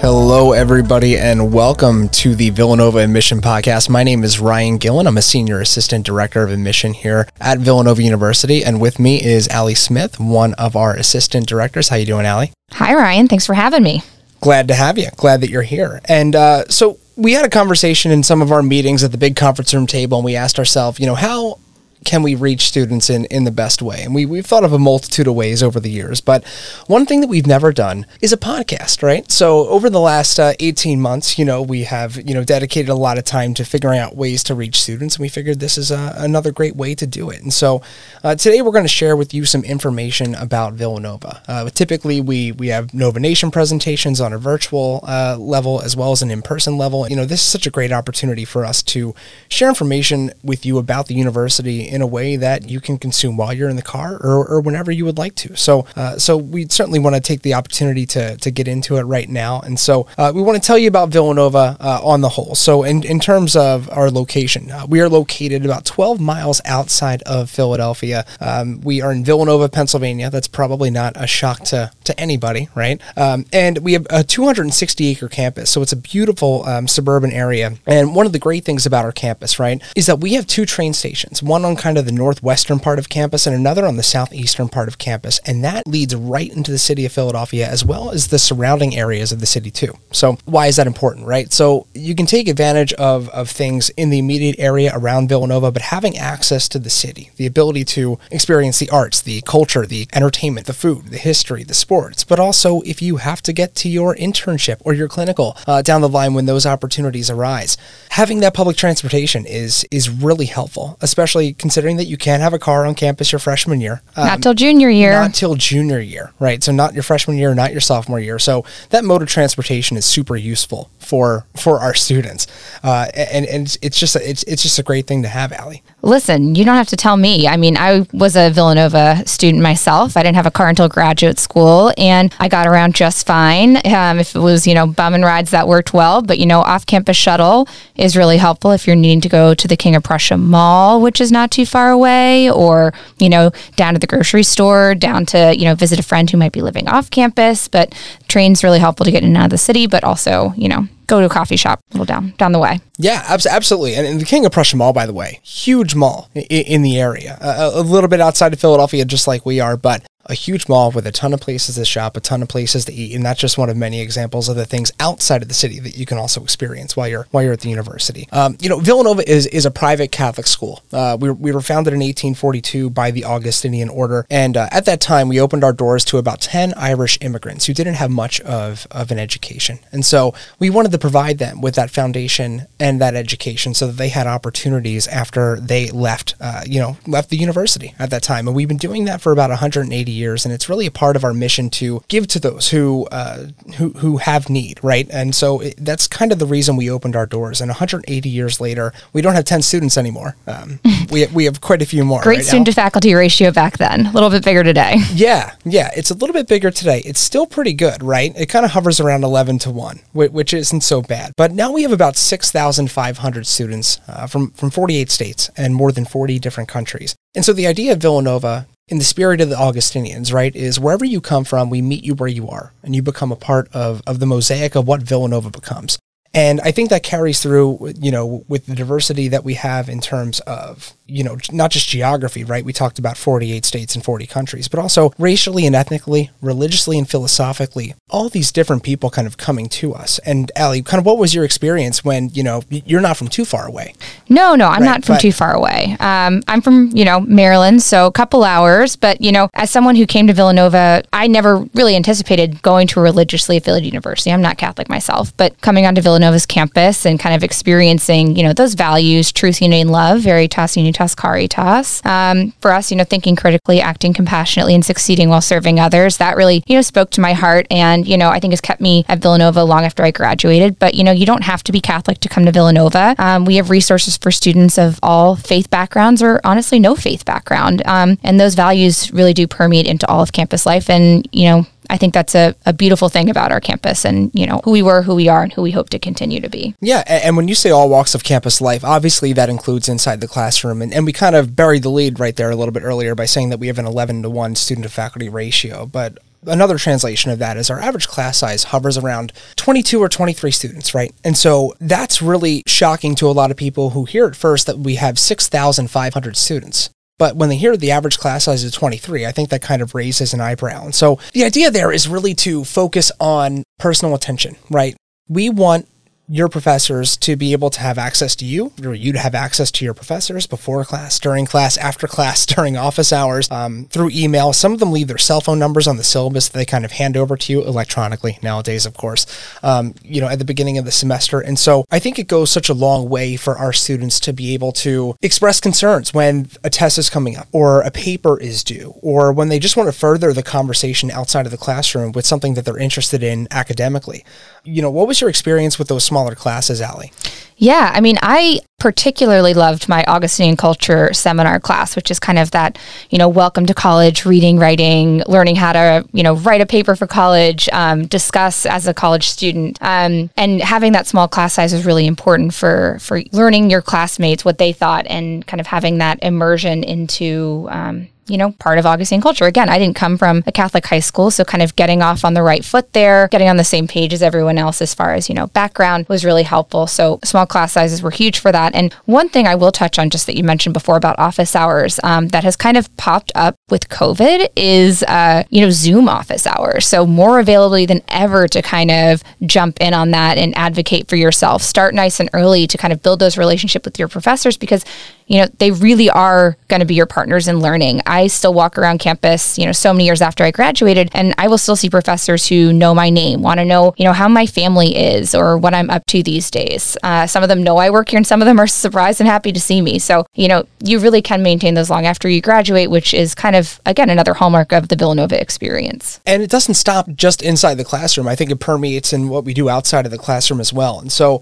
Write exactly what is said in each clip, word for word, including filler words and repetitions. Hello, everybody, and welcome to the Villanova Admission Podcast. My name is Ryan Gillen. I'm a Senior Assistant Director of Admission here at Villanova University, and with me is Allie Smith, one of our Assistant Directors. How you doing, Allie? Hi, Ryan. Thanks for having me. Glad to have you. Glad that you're here. And uh, so we had a conversation in some of our meetings at the big conference room table, and we asked ourselves, you know, how can we reach students in, in the best way? And we, we've thought of a multitude of ways over the years, but one thing that we've never done is a podcast, right? So over the last uh, eighteen months, you know, we have, you know, dedicated a lot of time to figuring out ways to reach students, and we figured this is a, another great way to do it. And so uh, today we're going to share with you some information about Villanova. Uh, typically, we, we have Nova Nation presentations on a virtual uh, level as well as an in-person level. You know, this is such a great opportunity for us to share information with you about the university in a way that you can consume while you're in the car or, or whenever you would like to. So uh, so we certainly want to take the opportunity to, to get into it right now. And so uh, we want to tell you about Villanova uh, on the whole. So in, in terms of our location, uh, we are located about twelve miles outside of Philadelphia. Um, we are in Villanova, Pennsylvania. That's probably not a shock to, to anybody, right? Um, and we have a two hundred sixty acre campus. So it's a beautiful um, suburban area. And one of the great things about our campus, right, is that we have two train stations, one on kind of the northwestern part of campus and another on the southeastern part of campus. And that leads right into the city of Philadelphia as well as the surrounding areas of the city too. So why is that important, right? So you can take advantage of, of things in the immediate area around Villanova, but having access to the city, the ability to experience the arts, the culture, the entertainment, the food, the history, the sports, but also if you have to get to your internship or your clinical uh, down the line when those opportunities arise, having that public transportation is, is really helpful, especially considering that you can't have a car on campus your freshman year. Um, not till junior year. Not till junior year, right? So not your freshman year, not your sophomore year. So that mode of transportation is super useful for for our students. Uh, and, and it's just a, it's, it's just a great thing to have, Allie. Listen, you don't have to tell me. I mean, I was a Villanova student myself. I didn't have a car until graduate school, and I got around just fine. Um, if it was, you know, bum and rides, that worked well. But, you know, off-campus shuttle is really helpful if you're needing to go to the King of Prussia Mall, which is not too far away, or, you know, down to the grocery store, down to, you know, visit a friend who might be living off campus. But train's really helpful to get in and out of the city, but also, you know, go to a coffee shop a little down down the way. Yeah, abs- absolutely. And, and the King of Prussia Mall, by the way, huge mall in, in the area, a, a little bit outside of Philadelphia, just like we are, but a huge mall with a ton of places to shop, a ton of places to eat, and that's just one of many examples of the things outside of the city that you can also experience while you're while you're at the university. Um, you know, Villanova is is a private Catholic school. Uh, we, we were founded in eighteen forty-two by the Augustinian Order, and uh, at that time, we opened our doors to about ten Irish immigrants who didn't have much of, of an education, and so we wanted to provide them with that foundation and that education so that they had opportunities after they left, uh, you know, left the university at that time, and we've been doing that for about one hundred eighty years. years, and it's really a part of our mission to give to those who uh, who, who have need, right? And so it, that's kind of the reason we opened our doors. And one hundred eighty years later, we don't have ten students anymore. Um, we we have quite a few more. Great right student now. to faculty ratio back then, a little bit bigger today. Yeah, yeah, it's a little bit bigger today. It's still pretty good, right? It kind of hovers around eleven to one, which isn't so bad. But now we have about six thousand five hundred students uh, from from forty-eight states and more than forty different countries. And so the idea of Villanova, in the spirit of the Augustinians, right, is wherever you come from, we meet you where you are, and you become a part of, of the mosaic of what Villanova becomes. And I think that carries through, you know, with the diversity that we have in terms of, you know, not just geography, right? We talked about forty-eight states and forty countries, but also racially and ethnically, religiously and philosophically, all these different people kind of coming to us. And Allie, kind of what was your experience when, you know, you're not from too far away? No, no, I'm right? not from but, too far away. Um, I'm from, you know, Maryland, so a couple hours. But, you know, as someone who came to Villanova, I never really anticipated going to a religiously affiliated university. I'm not Catholic myself, but coming onto Villanova Villanova's campus and kind of experiencing, you know, those values, truth, unity, and love, veritas, unitas, caritas. Um, for us, you know, thinking critically, acting compassionately, and succeeding while serving others, that really, you know, spoke to my heart and, you know, I think has kept me at Villanova long after I graduated. But, you know, you don't have to be Catholic to come to Villanova. Um, we have resources for students of all faith backgrounds or honestly no faith background. Um, and those values really do permeate into all of campus life. And, you know, I think that's a, a beautiful thing about our campus and, you know, who we were, who we are, and who we hope to continue to be. Yeah. And when you say all walks of campus life, obviously that includes inside the classroom. And, and we kind of buried the lead right there a little bit earlier by saying that we have an eleven to one student to faculty ratio. But another translation of that is our average class size hovers around twenty-two or twenty-three students, right? And so that's really shocking to a lot of people who hear at first that we have six thousand five hundred students. But when they hear the average class size is twenty-three, I think that kind of raises an eyebrow. And so the idea there is really to focus on personal attention, right? We want your professors to be able to have access to you, or you to have access to your professors before class, during class, after class, during office hours, um, through email. Some of them leave their cell phone numbers on the syllabus that they kind of hand over to you electronically nowadays, of course, um, you know, at the beginning of the semester. And so I think it goes such a long way for our students to be able to express concerns when a test is coming up or a paper is due, or when they just want to further the conversation outside of the classroom with something that they're interested in academically. You know, what was your experience with those smaller classes, Allie? Yeah, I mean, I particularly loved my Augustinian culture seminar class, which is kind of that, you know, welcome to college, reading, writing, learning how to, you know, write a paper for college, um, discuss as a college student. Um, and having that small class size is really important for, for learning your classmates, what they thought, and kind of having that immersion into, um, you know, part of Augustine culture. Again, I didn't come from a Catholic high school, so kind of getting off on the right foot there, getting on the same page as everyone else as far as, you know, background was really helpful. So small class sizes were huge for that. And one thing I will touch on just that you mentioned before about office hours um, that has kind of popped up with COVID is, uh, you know, Zoom office hours. So more availability than ever to kind of jump in on that and advocate for yourself. Start nice and early to kind of build those relationships with your professors because, you know, they really are going to be your partners in learning. I still walk around campus, you know, so many years after I graduated, and I will still see professors who know my name, want to know, you know, how my family is or what I'm up to these days. Uh, some of them know I work here and some of them are surprised and happy to see me. So, you know, you really can maintain those long after you graduate, which is kind of, again, another hallmark of the Villanova experience. And it doesn't stop just inside the classroom. I think it permeates in what we do outside of the classroom as well. And so,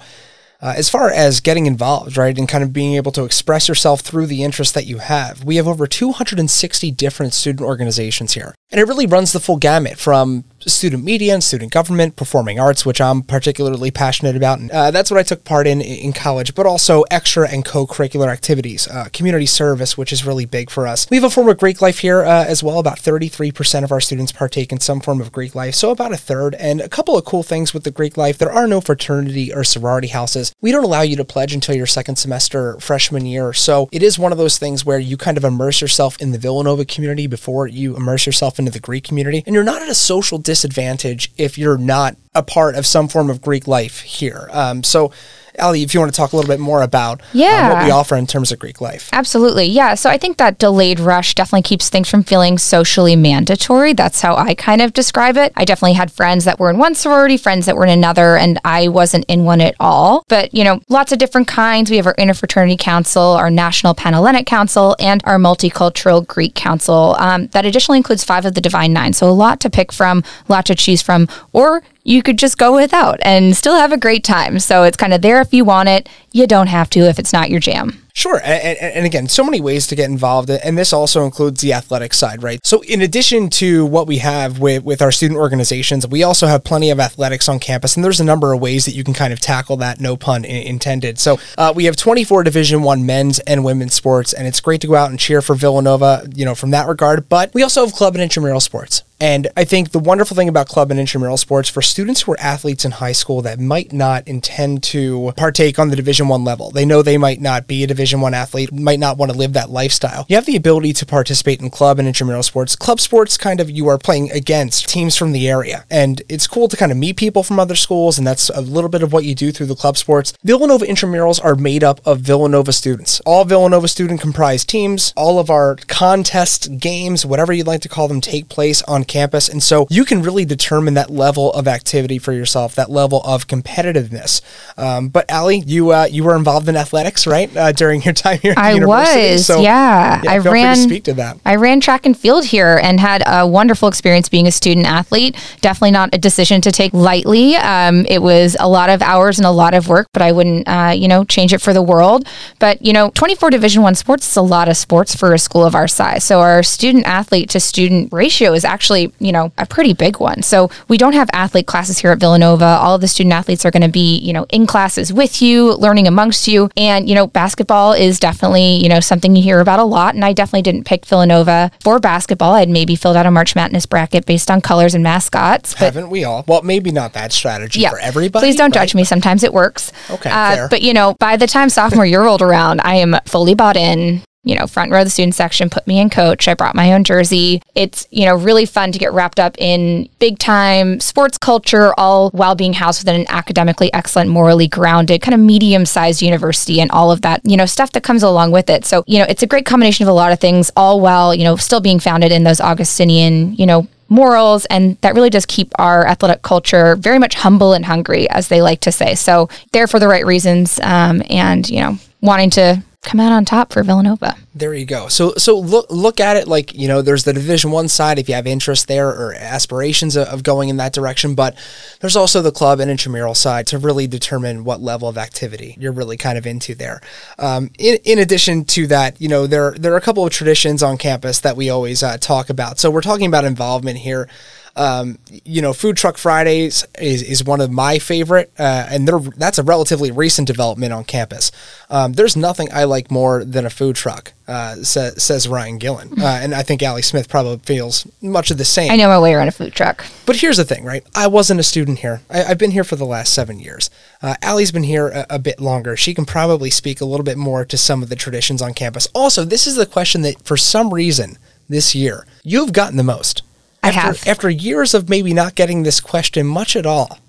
Uh, as far as getting involved, right, and kind of being able to express yourself through the interest that you have, we have over two hundred sixty different student organizations here. And it really runs the full gamut from student media and student government, performing arts, which I'm particularly passionate about. And uh, that's what I took part in in college, but also extra and co-curricular activities, uh, community service, which is really big for us. We have a form of Greek life here uh, as well. About thirty-three percent of our students partake in some form of Greek life, so about a third. And a couple of cool things with the Greek life, there are no fraternity or sorority houses. We don't allow you to pledge until your second semester freshman year. So it is one of those things where you kind of immerse yourself in the Villanova community before you immerse yourself into the Greek community. And you're not at a social disadvantage if you're not a part of some form of Greek life here. Um, so Allie, if you want to talk a little bit more about yeah. um, what we offer in terms of Greek life. Absolutely. Yeah. So I think that delayed rush definitely keeps things from feeling socially mandatory. That's how I kind of describe it. I definitely had friends that were in one sorority, friends that were in another, and I wasn't in one at all. But, you know, lots of different kinds. We have our Interfraternity Council, our National Panhellenic Council, and our Multicultural Greek Council. Um, that additionally includes five of the Divine Nine. So a lot to pick from, a lot to choose from, or you could just go without and still have a great time. So it's kind of there if you want it. You don't have to if it's not your jam. Sure. And, and, and again, so many ways to get involved. And this also includes the athletic side, right? So in addition to what we have with, with our student organizations, we also have plenty of athletics on campus. And there's a number of ways that you can kind of tackle that, no pun intended. So uh, we have twenty-four Division I men's and women's sports, and it's great to go out and cheer for Villanova, you know, from that regard. But we also have club and intramural sports. And I think the wonderful thing about club and intramural sports for students who are athletes in high school that might not intend to partake on the Division I level, they know they might not be a Division Division I athlete, might not want to live that lifestyle. You have the ability to participate in club and intramural sports. Club sports, kind of, you are playing against teams from the area. And it's cool to kind of meet people from other schools, and that's a little bit of what you do through the club sports. Villanova intramurals are made up of Villanova students. All Villanova student comprised teams. All of our contests, games, whatever you'd like to call them, take place on campus. And so you can really determine that level of activity for yourself, that level of competitiveness. Um, but Allie, you uh, you were involved in athletics, right? Uh, during your time here at I university. was, so, yeah. yeah I ran. Free to speak to that. I ran track and field here and had a wonderful experience being a student athlete. Definitely not a decision to take lightly. Um, it was a lot of hours and a lot of work, but I wouldn't, uh, you know, change it for the world. But you know, twenty-four Division I sports is a lot of sports for a school of our size. So our student athlete to student ratio is actually really, you know, a pretty big one. So we don't have athlete classes here at Villanova. All of the student athletes are going to be, you know, in classes with you, learning amongst you. And, you know, basketball is definitely, you know, something you hear about a lot. And I definitely didn't pick Villanova for basketball. I'd maybe filled out a March Madness bracket based on colors and mascots. But haven't we all? Well, maybe not that strategy yeah. for everybody. Please don't right? judge me. Sometimes it works. Okay, uh, fair. But, you know, by the time sophomore year rolled around, I am fully bought in. You know, front row of the student section, put me in coach. I brought my own jersey. It's, you know, really fun to get wrapped up in big time sports culture, all while being housed within an academically excellent, morally grounded, kind of medium sized university and all of that, you know, stuff that comes along with it. So, you know, it's a great combination of a lot of things, all while, you know, still being founded in those Augustinian, you know, morals, and that really does keep our athletic culture very much humble and hungry, as they like to say. So they're for the right reasons, um, and, you know, wanting to come out on top for Villanova. There you go. So so look look at it like, you know, there's the Division One side if you have interest there or aspirations of, of going in that direction, but there's also the club and intramural side to really determine what level of activity you're really kind of into there. Um, in, in addition to that, you know, there, there are a couple of traditions on campus that we always uh, talk about. So we're talking about involvement here. Um, you know, Food Truck Fridays is, is one of my favorite, uh, and they're, that's a relatively recent development on campus. Um, there's nothing I like more than a food truck, uh, sa- says Ryan Gillen. Mm-hmm. Uh, and I think Allie Smith probably feels much of the same. I know my way around a food truck. But here's the thing, right? I wasn't a student here. I, I've been here for the last seven years. Uh, Allie's been here a, a bit longer. She can probably speak a little bit more to some of the traditions on campus. Also, this is the question that for some reason this year, you've gotten the most. I after, have. After years of maybe not getting this question much at all,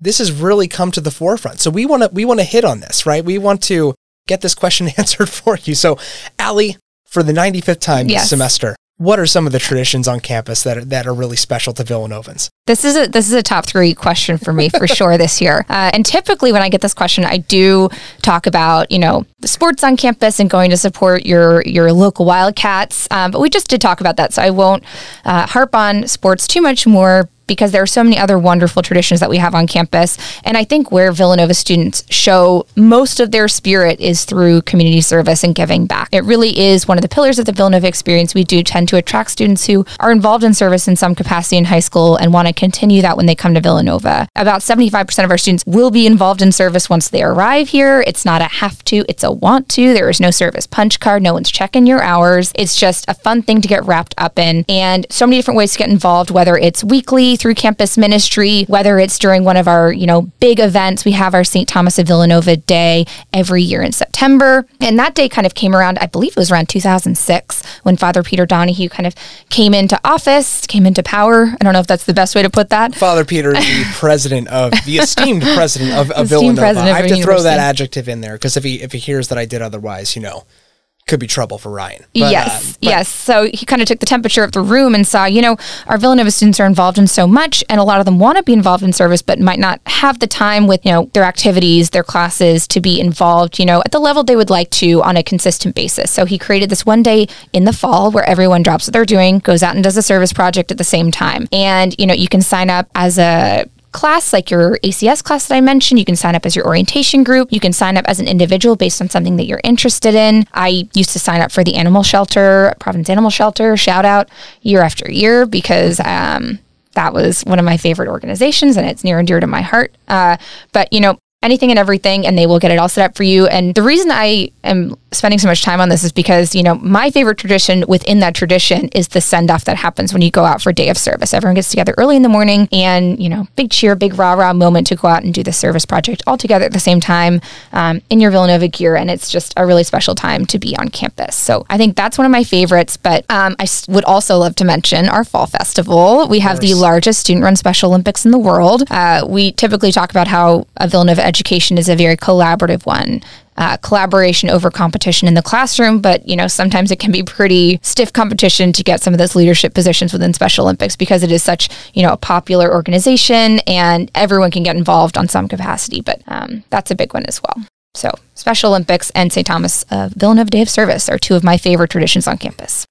this has really come to the forefront. So we want to we want to hit on this, right? We want to get this question answered for you. So, Allie, for the ninety-fifth time yes. this semester, what are some of the traditions on campus that are, that are really special to Villanovans? This is a this is a top three question for me for sure this year. Uh, and typically when I get this question, I do talk about, you know, the sports on campus and going to support your your local Wildcats. Um, but we just did talk about that, so I won't uh, harp on sports too much more, because there are so many other wonderful traditions that we have on campus. And I think where Villanova students show most of their spirit is through community service and giving back. It really is one of the pillars of the Villanova experience. We do tend to attract students who are involved in service in some capacity in high school and want to continue that when they come to Villanova. About seventy-five percent of our students will be involved in service once they arrive here. It's not a have to, it's a want to. There is no service punch card. No one's checking your hours. It's just a fun thing to get wrapped up in. And so many different ways to get involved, whether it's weekly, through campus ministry, whether it's during one of our, you know, big events. We have our Saint Thomas of Villanova Day every year in September. And that day kind of came around, I believe it was around two thousand six, when Father Peter Donahue kind of came into office, came into power. I don't know if that's the best way to put that. Father Peter is the president of, the esteemed president of, of Villanova. President I have to throw university. That adjective in there, because if he if he hears that I did otherwise, you know, could be trouble for Ryan. But, yes, uh, yes. So he kind of took the temperature of the room and saw, you know, our Villanova students are involved in so much, and a lot of them want to be involved in service, but might not have the time with, you know, their activities, their classes to be involved, you know, at the level they would like to on a consistent basis. So he created this one day in the fall where everyone drops what they're doing, goes out and does a service project at the same time. And, you know, you can sign up as a class, like your A C S class that I mentioned. You can sign up as your orientation group. You can sign up as an individual based on something that you're interested in. I used to sign up for the animal shelter, Providence Animal Shelter, shout out, year after year, because um, that was one of my favorite organizations and it's near and dear to my heart. Uh, but, you know, anything and everything, and they will get it all set up for you. And the reason I am spending so much time on this is because, you know, my favorite tradition within that tradition is the send-off that happens when you go out for a day of service. Everyone gets together early in the morning and, you know, big cheer, big rah-rah moment to go out and do the service project all together at the same time um, in your Villanova gear. And it's just a really special time to be on campus. So I think that's one of my favorites, but um, I would also love to mention our fall festival. We have the largest student-run Special Olympics in the world. Uh, we typically talk about how a Villanova education is a very collaborative one. Uh, collaboration over competition in the classroom, but, you know, sometimes it can be pretty stiff competition to get some of those leadership positions within Special Olympics, because it is such, you know, a popular organization and everyone can get involved on some capacity, but um, that's a big one as well. So Special Olympics and Saint Thomas of Villanova Day of Service are two of my favorite traditions on campus.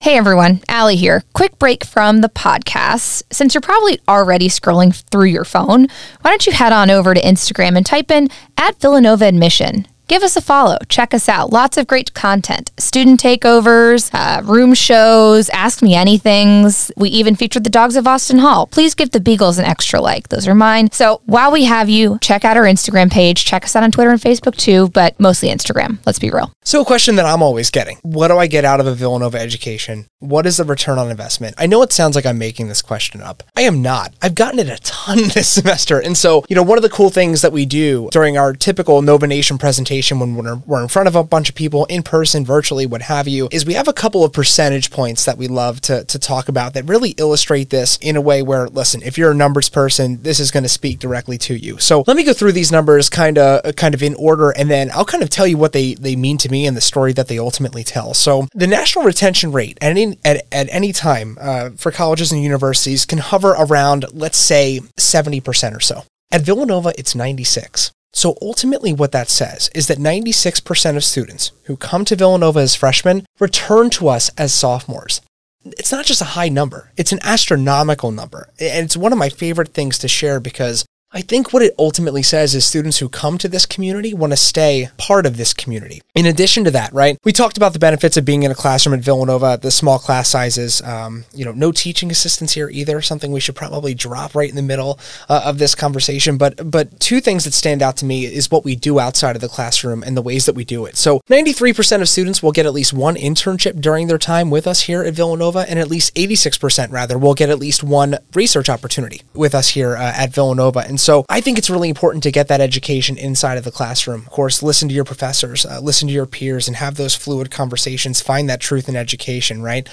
Hey everyone, Allie here. Quick break from the podcast. Since you're probably already scrolling through your phone, why don't you head on over to Instagram and type in at Villanova Admission. give us a follow. Check us out. Lots of great content. Student takeovers, uh, room shows, Ask Me Anythings. We even featured the dogs of Austin Hall. Please give the Beagles an extra like. Those are mine. So while we have you, check out our Instagram page. Check us out on Twitter and Facebook too, but mostly Instagram. Let's be real. So a question that I'm always getting. What do I get out of a Villanova education? What is the return on investment? I know it sounds like I'm making this question up. I am not. I've gotten it a ton this semester. And so, you know, one of the cool things that we do during our typical Nova Nation presentation when we're, we're in front of a bunch of people in person, virtually, what have you, is we have a couple of percentage points that we love to, to talk about that really illustrate this in a way where, listen, if you're a numbers person, this is going to speak directly to you. So let me go through these numbers kind of kind of in order, and then I'll kind of tell you what they, they mean to me and the story that they ultimately tell. So the national retention rate at any, at, at any time uh, for colleges and universities can hover around, let's say, seventy percent or so. At Villanova, it's ninety-six. So ultimately what that says is that ninety-six percent of students who come to Villanova as freshmen return to us as sophomores. It's not just a high number, it's an astronomical number. And it's one of my favorite things to share because I think what it ultimately says is students who come to this community want to stay part of this community. In addition to that, right, we talked about the benefits of being in a classroom at Villanova, the small class sizes, um, you know, no teaching assistants here either, something we should probably drop right in the middle uh, of this conversation. But but two things that stand out to me is what we do outside of the classroom and the ways that we do it. So ninety-three percent of students will get at least one internship during their time with us here at Villanova, and at least eighty-six percent rather will get at least one research opportunity with us here uh, at Villanova. And so So I think it's really important to get that education inside of the classroom. Of course, listen to your professors, uh, listen to your peers, and have those fluid conversations. Find that truth in education, right?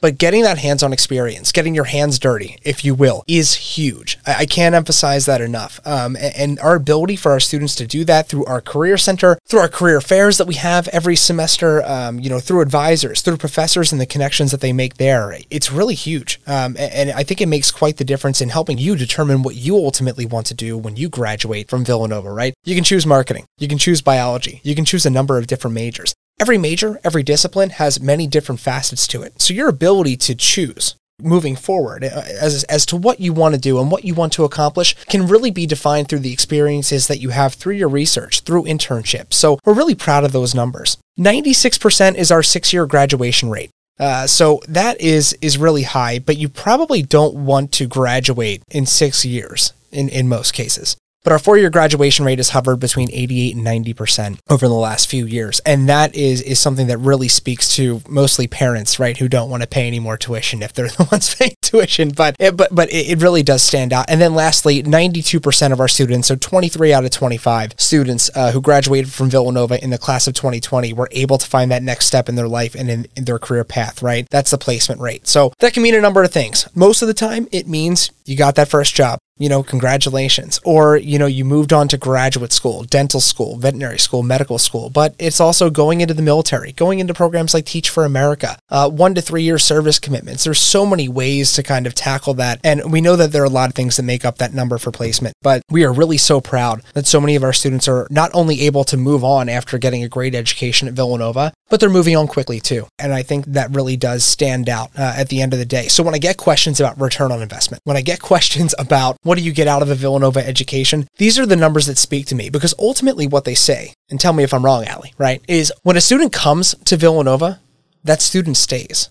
But getting that hands-on experience, getting your hands dirty, if you will, is huge. I, I can't emphasize that enough. Um, and, and our ability for our students to do that through our career center, through our career fairs that we have every semester, um, you know, through advisors, through professors and the connections that they make there, it's really huge. Um, and, and I think it makes quite the difference in helping you determine what you ultimately want to do when you graduate from Villanova, right? You can choose marketing. You can choose biology. You can choose a number of different majors. Every major, every discipline has many different facets to it. So your ability to choose moving forward as, as to what you want to do and what you want to accomplish can really be defined through the experiences that you have through your research, through internships. So we're really proud of those numbers. ninety-six percent is our six-year graduation rate. Uh, so that is, is really high, but you probably don't want to graduate in six years in, in most cases. But our four-year graduation rate has hovered between eighty-eight and ninety percent over the last few years. And that is is something that really speaks to mostly parents, right, who don't want to pay any more tuition if they're the ones paying tuition. But it, but, but it really does stand out. And then lastly, ninety-two percent of our students, so twenty-three out of twenty-five students uh, who graduated from Villanova in the class of twenty twenty were able to find that next step in their life and in, in their career path, right? That's the placement rate. So that can mean a number of things. Most of the time, it means you got that first job. You know, congratulations. Or, you know, you moved on to graduate school, dental school, veterinary school, medical school. But it's also going into the military, going into programs like Teach for America, uh, one to three year service commitments. There's so many ways to kind of tackle that. And we know that there are a lot of things that make up that number for placement. But we are really so proud that so many of our students are not only able to move on after getting a great education at Villanova, but they're moving on quickly too. And I think that really does stand out uh, at the end of the day. So when I get questions about return on investment, when I get questions about what do you get out of a Villanova education? These are the numbers that speak to me because ultimately what they say, and tell me if I'm wrong, Allie, right, is when a student comes to Villanova, that student stays.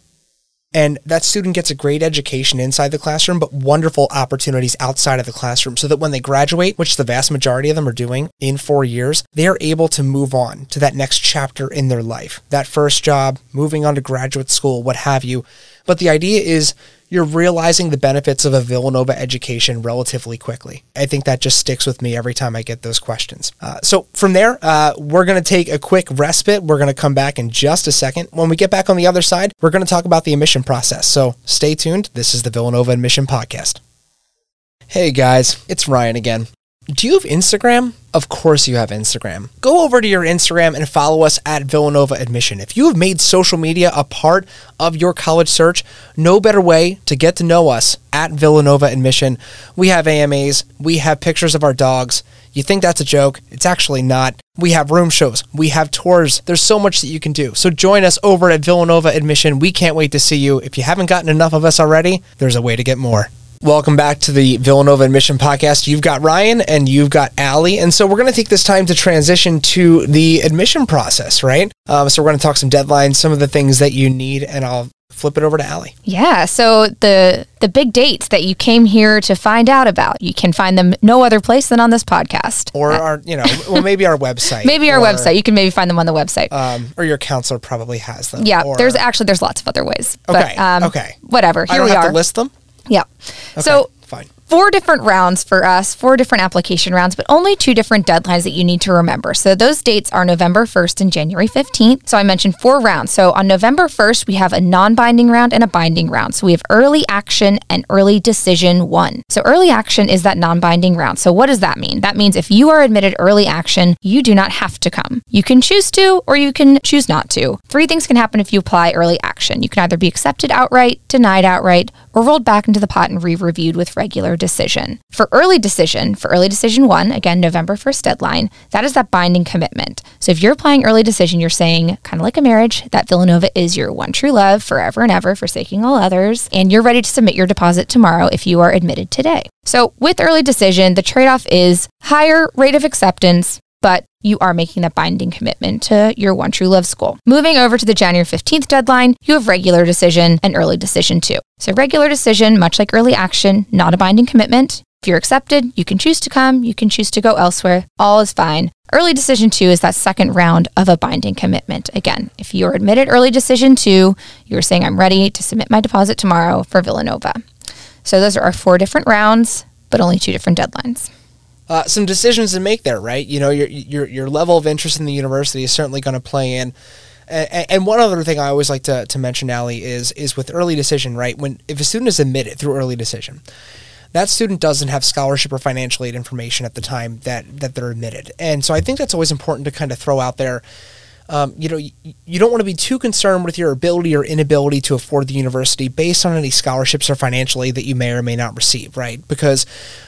And that student gets a great education inside the classroom, but wonderful opportunities outside of the classroom so that when they graduate, which the vast majority of them are doing in four years, they're able to move on to that next chapter in their life, that first job, moving on to graduate school, what have you. But the idea is you're realizing the benefits of a Villanova education relatively quickly. I think that just sticks with me every time I get those questions. Uh, so from there, uh, we're going to take a quick respite. We're going to come back in just a second. When we get back on the other side, we're going to talk about the admission process. So stay tuned. This is the Villanova Admission Podcast. Hey guys, it's Ryan again. Do you have Instagram? Of course you have Instagram. Go over to your Instagram and follow us at Villanova Admission. If you have made social media a part of your college search, no better way to get to know us at Villanova Admission. We have A M As. We have pictures of our dogs. You think that's a joke. It's actually not. We have room shows. We have tours. There's so much that you can do. So join us over at Villanova Admission. We can't wait to see you. If you haven't gotten enough of us already, there's a way to get more. Welcome back to the Villanova Admission Podcast. You've got Ryan and you've got Allie. And so we're going to take this time to transition to the admission process, right? Um, so we're going to talk some deadlines, some of the things that you need, and I'll flip it over to Allie. Yeah. So the the big dates that you came here to find out about, you can find them no other place than on this podcast. Or uh, our, you know, well, maybe our website. Maybe our or, website. You can maybe find them on the website. Um, or your counselor probably has them. Yeah. Or, there's actually, there's lots of other ways. But, okay. Um, okay. Whatever. Here I don't we have are. to list them? Yeah. Okay, so fine. Four different rounds for us, four different application rounds, but only two different deadlines that you need to remember. So those dates are November first and January fifteenth. So I mentioned four rounds. So on November first, we have a non-binding round and a binding round. So we have early action and early decision one. So early action is that non-binding round. So what does that mean? That means if you are admitted early action, you do not have to come. You can choose to, or you can choose not to. Three things can happen if you apply early action. You can either be accepted outright, denied outright, or rolled back into the pot and re-reviewed with regular decision. For early decision, for early decision one, again, November first deadline, that is that binding commitment. So if you're applying early decision, you're saying, kind of like a marriage, that Villanova is your one true love forever and ever, forsaking all others, and you're ready to submit your deposit tomorrow if you are admitted today. So with early decision, the trade-off is higher rate of acceptance, but you are making that binding commitment to your one true love school. Moving over to the January fifteenth deadline, you have regular decision and early decision too. So regular decision, much like early action, not a binding commitment. If you're accepted, you can choose to come, you can choose to go elsewhere, all is fine. Early decision two is that second round of a binding commitment. Again, if you're admitted early decision two, you're saying I'm ready to submit my deposit tomorrow for Villanova. So those are our four different rounds, but only two different deadlines. Uh, some decisions to make there, right? You know, your your your level of interest in the university is certainly going to play in. And, and one other thing I always like to, to mention, Allie, is is with early decision, right? When if a student is admitted through early decision, that student doesn't have scholarship or financial aid information at the time that that they're admitted, and so I think that's always important to kind of throw out there. Um, you know, you, you don't want to be too concerned with your ability or inability to afford the university based on any scholarships or financial aid that you may or may not receive, right? Because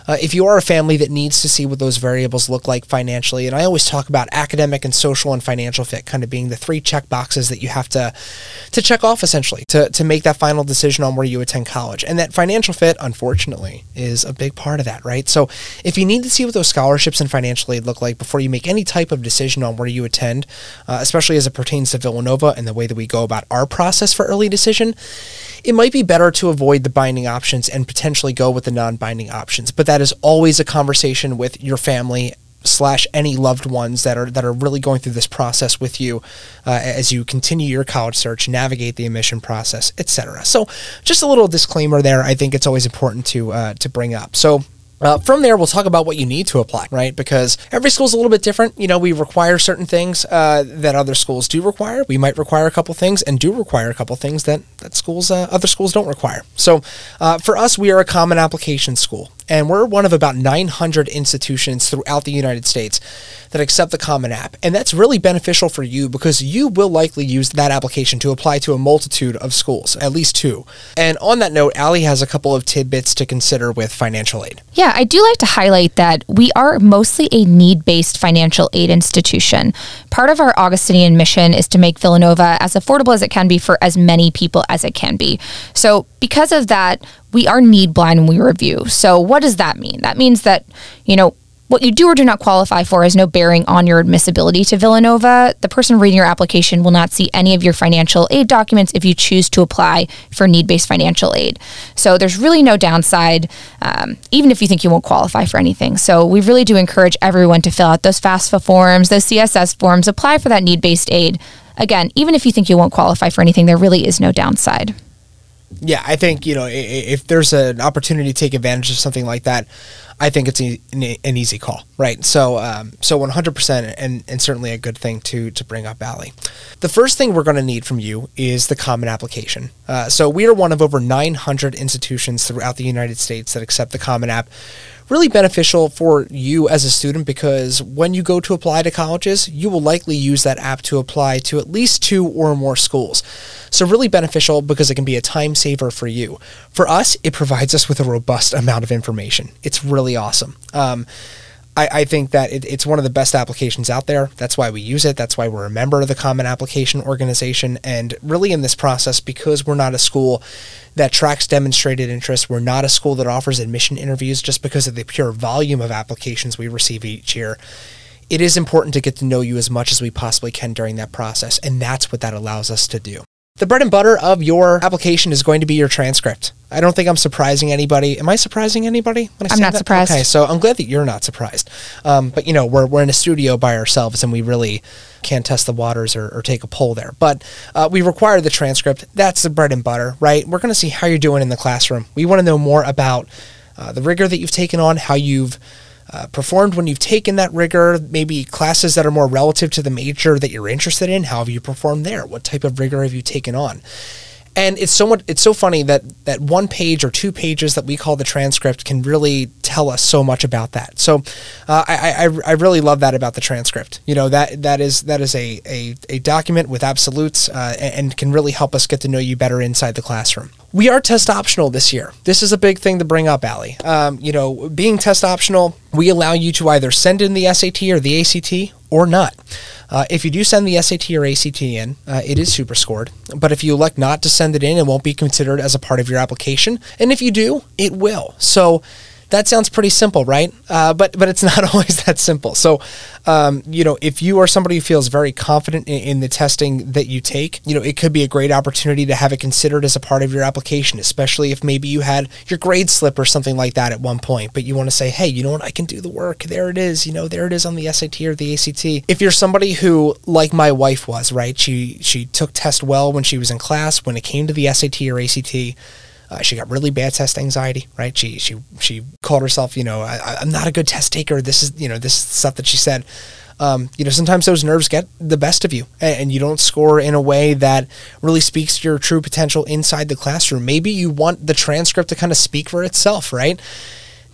uh, if you are a family that needs to see what those variables look like financially, and I always talk about academic and social and financial fit kind of being the three check boxes that you have to to check off essentially to, to make that final decision on where you attend college. And that financial fit, unfortunately, is a big part of that, right? So if you need to see what those scholarships and financial aid look like before you make any type of decision on where you attend, uh, especially as it pertains to Villanova and the way that we go about our process for early decision, it might be better to avoid the binding options and potentially go with the non-binding options. But that is always a conversation with your family slash any loved ones that are that are really going through this process with you uh, as you continue your college search, navigate the admission process, et cetera. So just a little disclaimer there. I think it's always important to uh, to bring up. So Uh, from there, we'll talk about what you need to apply, right? Because every school's a little bit different. You know, we require certain things uh, that other schools do require. We might require a couple things and do require a couple things that, that schools, uh, other schools don't require. So uh, for us, we are a Common Application school. And we're one of about nine hundred institutions throughout the United States that accept the Common App. And that's really beneficial for you because you will likely use that application to apply to a multitude of schools, at least two. And on that note, Allie has a couple of tidbits to consider with financial aid. Yeah, I do like to highlight that we are mostly a need-based financial aid institution. Part of our Augustinian mission is to make Villanova as affordable as it can be for as many people as it can be. So because of that, we are need blind when we review. So what does that mean? That means that, you know, what you do or do not qualify for has no bearing on your admissibility to Villanova. The person reading your application will not see any of your financial aid documents if you choose to apply for need-based financial aid. So there's really no downside, um, even if you think you won't qualify for anything. So we really do encourage everyone to fill out those FAFSA forms, those C S S forms, apply for that need-based aid. Again, even if you think you won't qualify for anything, there really is no downside. Yeah, I think, you know, if there's an opportunity to take advantage of something like that, I think it's an easy call, right? So um, so one hundred percent and, and certainly a good thing to to bring up, Allie. The first thing we're going to need from you is the Common Application. Uh, so we are one of over nine hundred institutions throughout the United States that accept the Common App. Really beneficial for you as a student because when you go to apply to colleges, you will likely use that app to apply to at least two or more schools. So really beneficial because it can be a time saver for you. For us, it provides us with a robust amount of information. It's really awesome. Um, I, I think that it, it's one of the best applications out there. That's why we use it. That's why we're a member of the Common Application organization. And really in this process, because we're not a school that tracks demonstrated interest, we're not a school that offers admission interviews just because of the pure volume of applications we receive each year, it is important to get to know you as much as we possibly can during that process. And that's what that allows us to do. The bread and butter of your application is going to be your transcript. I don't think I'm surprising anybody. Am I surprising anybody when I I'm say not that? surprised. Okay, so I'm glad that you're not surprised. Um, but, you know, we're we're in a studio by ourselves and we really can't test the waters or, or take a poll there. But uh, we require the transcript. That's the bread and butter, right? We're going to see how you're doing in the classroom. We want to know more about uh, the rigor that you've taken on, how you've Uh, performed when you've taken that rigor, maybe classes that are more relative to the major that you're interested in. How have you performed there? What type of rigor have you taken on? And it's so much, it's so funny that that one page or two pages that we call the transcript can really tell us so much about that. So uh, I, I I really love that about the transcript. You know, that that is that is a a, a document with absolutes uh, and, and can really help us get to know you better inside the classroom. We are test optional this year. This is a big thing to bring up, Allie. Um, you know, being test optional, we allow you to either send in the S A T or the A C T or not. Uh, if you do send the S A T or A C T in, uh, it is superscored. But if you elect not to send it in, it won't be considered as a part of your application. And if you do, it will. So that sounds pretty simple, right? Uh, but but it's not always that simple. So, um, you know, if you are somebody who feels very confident in, in the testing that you take, you know, it could be a great opportunity to have it considered as a part of your application, especially if maybe you had your grade slip or something like that at one point, but you want to say, hey, you know what, I can do the work. There it is. You know, there it is on the S A T or the A C T. If you're somebody who, like my wife was, right, she, she took test well when she was in class. When it came to the S A T or A C T, Uh, she got really bad test anxiety, right? She she she called herself, you know, I, I'm not a good test taker. This is, you know, this is stuff that she said. Um, you know, sometimes those nerves get the best of you and, and you don't score in a way that really speaks to your true potential inside the classroom. Maybe you want the transcript to kind of speak for itself, right?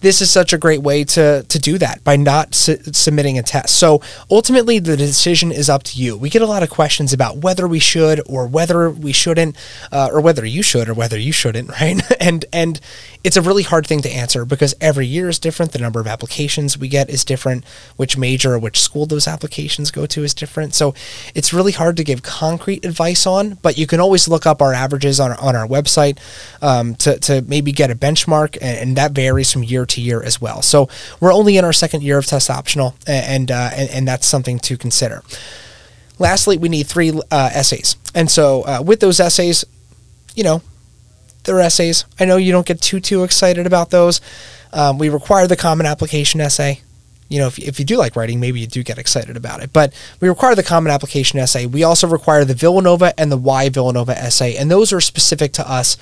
This is such a great way to to do that by not su- submitting a test. So ultimately, the decision is up to you. We get a lot of questions about whether we should or whether we shouldn't, uh, or whether you should or whether you shouldn't, right? and and it's a really hard thing to answer because every year is different. The number of applications we get is different. Which major or which school those applications go to is different. So it's really hard to give concrete advice on, but you can always look up our averages on our, on our website um, to, to maybe get a benchmark, and, and that varies from year to to year as well. So we're only in our second year of test optional, and uh, and, and that's something to consider. Lastly, we need three uh, essays, and so uh, with those essays, you know, they're essays. I know you don't get too too excited about those. Um, we require the Common Application essay. You know, if if you do like writing, maybe you do get excited about it. But we require the Common Application essay. We also require the Villanova and the Why Villanova essay, and those are specific to us,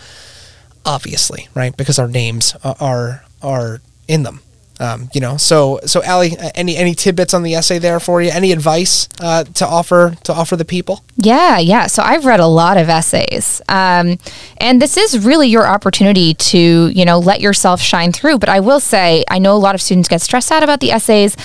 obviously, right? Because our names are. are are in them, um, you know. So, so Allie, any any tidbits on the essay there for you? Any advice uh, to offer to offer the people? Yeah, yeah. So I've read a lot of essays, um, and this is really your opportunity to, you know, let yourself shine through. But I will say, I know a lot of students get stressed out about the essays,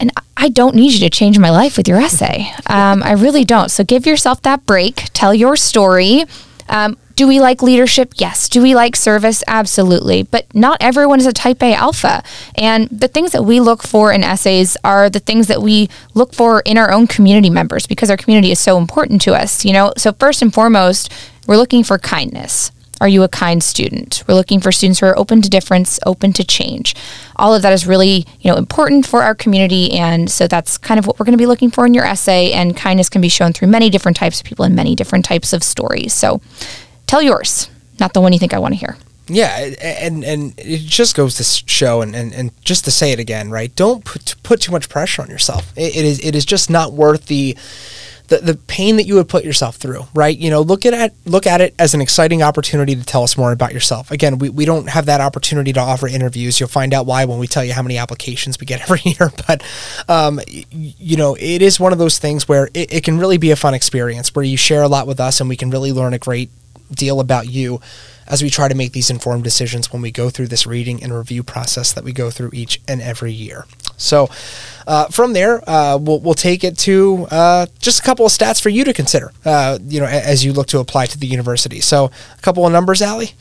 and I don't need you to change my life with your essay. Um, I really don't. So give yourself that break. Tell your story. Um, Do we like leadership? Yes. Do we like service? Absolutely. But not everyone is a type A alpha. And the things that we look for in essays are the things that we look for in our own community members, because our community is so important to us, you know? So first and foremost, we're looking for kindness. Are you a kind student? We're looking for students who are open to difference, open to change. All of that is really, you know, important for our community. And so that's kind of what we're going to be looking for in your essay. And kindness can be shown through many different types of people and many different types of stories. So tell yours, not the one you think I want to hear. Yeah, and and it just goes to show, and, and, and just to say it again, right? Don't put put too much pressure on yourself. It, it is it is just not worth the, the the pain that you would put yourself through, right? You know, look at look at it as an exciting opportunity to tell us more about yourself. Again, we, we don't have that opportunity to offer interviews. You'll find out why when we tell you how many applications we get every year. But, um, you know, it is one of those things where it, it can really be a fun experience where you share a lot with us and we can really learn a great deal about you as we try to make these informed decisions when we go through this reading and review process that we go through each and every year. So uh, from there, uh, we'll, we'll take it to uh, just a couple of stats for you to consider, uh, you know, as you look to apply to the university. So a couple of numbers, Allie?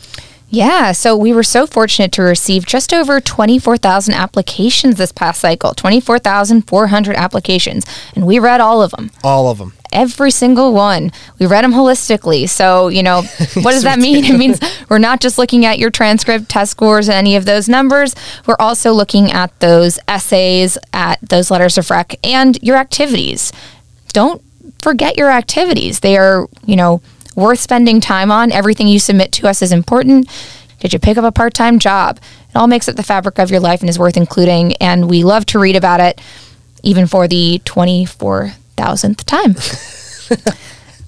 Yeah, so we were so fortunate to receive just over twenty-four thousand applications this past cycle, twenty-four thousand four hundred applications, and we read all of them. All of them. Every single one. We read them holistically. So, you know, what does that mean? It means we're not just looking at your transcript, test scores, and any of those numbers. We're also looking at those essays, at those letters of rec, and your activities. Don't forget your activities. They are, you know, worth spending time on. Everything you submit to us is important. Did you pick up a part-time job? It all makes up the fabric of your life and is worth including, and we love to read about it, even for the twenty-four thousandth time.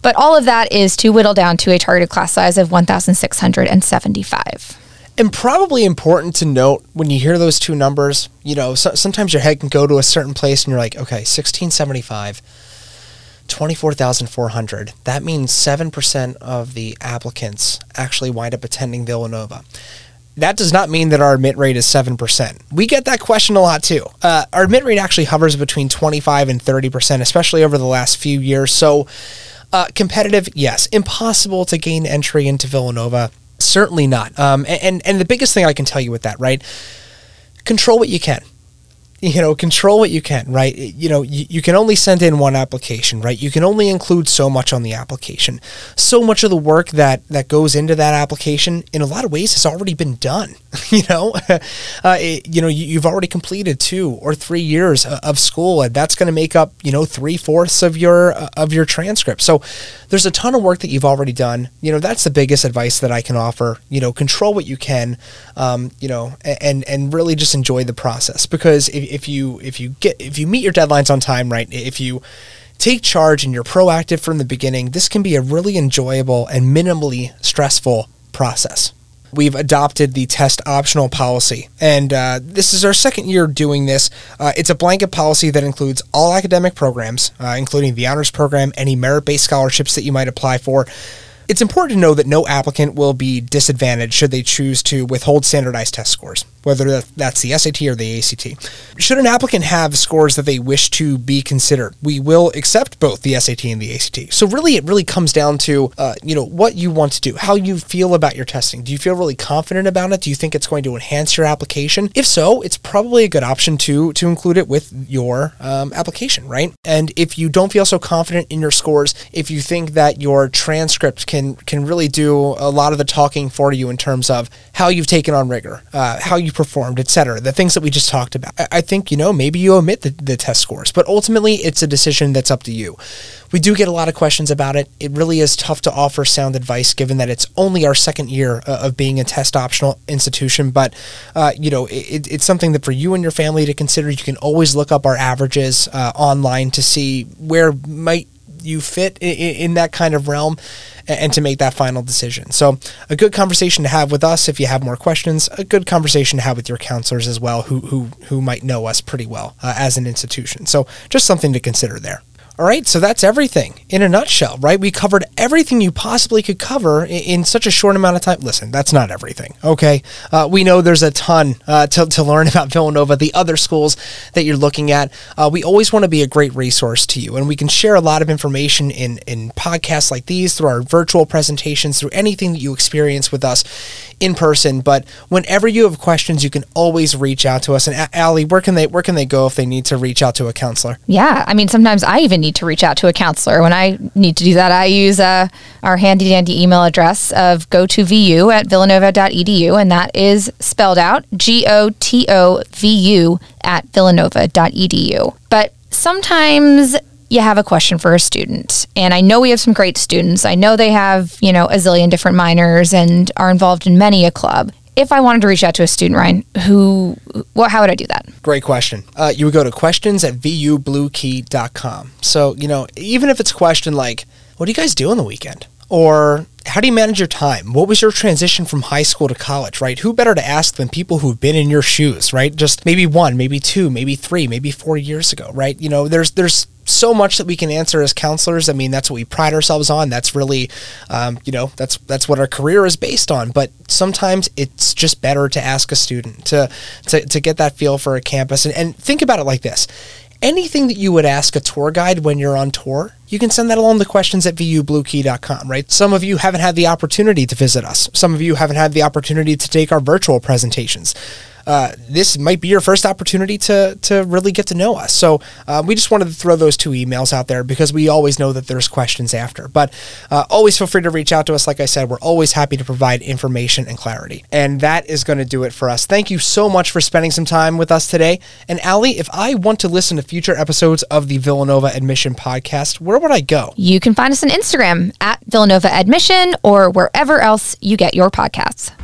But all of that is to whittle down to a targeted class size of one thousand six hundred seventy-five. And probably important to note when you hear those two numbers, you know, so, sometimes your head can go to a certain place and you're like, okay, sixteen seventy-five, twenty-four thousand four hundred. That means seven percent of the applicants actually wind up attending Villanova. That does not mean that our admit rate is seven percent. We get that question a lot too. Uh, our admit rate actually hovers between twenty-five and thirty percent, especially over the last few years. So uh, competitive, yes. Impossible to gain entry into Villanova, certainly not. Um, and, and the biggest thing I can tell you with that, right? Control what you can. You know, control what you can, right? You know, you, you can only send in one application, right? You can only include so much on the application. So much of the work that, that goes into that application, in a lot of ways, has already been done. you know, uh, it, you know, you, you've already completed two or three years of school, and that's going to make up, you know, three fourths of your uh, of your transcript. So there's a ton of work that you've already done. You know, that's the biggest advice that I can offer. You know, control what you can. Um, you know, and and really just enjoy the process, because if If you if you get if you meet your deadlines on time, right, if you take charge and you're proactive from the beginning, this can be a really enjoyable and minimally stressful process. We've adopted the test optional policy, and uh, this is our second year doing this. Uh, it's a blanket policy that includes all academic programs, uh, including the honors program, any merit-based scholarships that you might apply for. It's important to know that no applicant will be disadvantaged should they choose to withhold standardized test scores, whether that's the S A T or the A C T. Should an applicant have scores that they wish to be considered, we will accept both the S A T and the A C T. So really, it really comes down to, uh, you know, what you want to do, how you feel about your testing. Do you feel really confident about it? Do you think it's going to enhance your application? If so, it's probably a good option to, to include it with your um, application, right? And if you don't feel so confident in your scores, if you think that your transcript can Can, can really do a lot of the talking for you in terms of how you've taken on rigor, uh, how you performed, et cetera, the things that we just talked about. I, I think, you know, maybe you omit the, the test scores, but ultimately it's a decision that's up to you. We do get a lot of questions about it. It really is tough to offer sound advice given that it's only our second year uh, of being a test optional institution, but, uh, you know, it, it's something that for you and your family to consider. You can always look up our averages uh, online to see where might you fit in, in that kind of realm, and to make that final decision. So a good conversation to have with us if you have more questions, a good conversation to have with your counselors as well, who who who might know us pretty well uh, as an institution. So just something to consider there. All right, so that's everything in a nutshell, right? We covered everything you possibly could cover in, in such a short amount of time. Listen, that's not everything, okay? Uh, we know there's a ton uh, to, to learn about Villanova, the other schools that you're looking at. Uh, we always want to be a great resource to you, and we can share a lot of information in, in podcasts like these, through our virtual presentations, through anything that you experience with us in person. But whenever you have questions, you can always reach out to us. And Allie, where can they where can they go if they need to reach out to a counselor? Yeah, I mean, sometimes I even need to reach out to a counselor. When I need to do that, I use uh, our handy dandy email address of go to v u at villanova dot e d u, and that is spelled out G O T O V U at villanova dot e d u. But sometimes you have a question for a student, and I know we have some great students. I know they have, you know, a zillion different minors and are involved in many a club. If I wanted to reach out to a student, Ryan, who, well, how would I do that? Great question. Uh, you would go to questions at v u blue key dot com. So, you know, even if it's a question like, what do you guys do on the weekend? Or how do you manage your time? What was your transition from high school to college, right? Who better to ask than people who've been in your shoes, right? Just maybe one, maybe two, maybe three, maybe four years ago, right? You know, there's, there's, so much that we can answer as counselors. I mean, that's what we pride ourselves on. That's really, um, you know, that's that's what our career is based on. But sometimes it's just better to ask a student to to, to get that feel for a campus. And, and think about it like this. Anything that you would ask a tour guide when you're on tour, you can send that along to questions at v u blue key dot com, right? Some of you haven't had the opportunity to visit us. Some of you haven't had the opportunity to take our virtual presentations. Uh, this might be your first opportunity to to really get to know us. So uh, we just wanted to throw those two emails out there because we always know that there's questions after. But uh, always feel free to reach out to us. Like I said, we're always happy to provide information and clarity. And that is going to do it for us. Thank you so much for spending some time with us today. And Allie, if I want to listen to future episodes of the Villanova Admission Podcast, where would I go? You can find us on Instagram at Villanova Admission or wherever else you get your podcasts.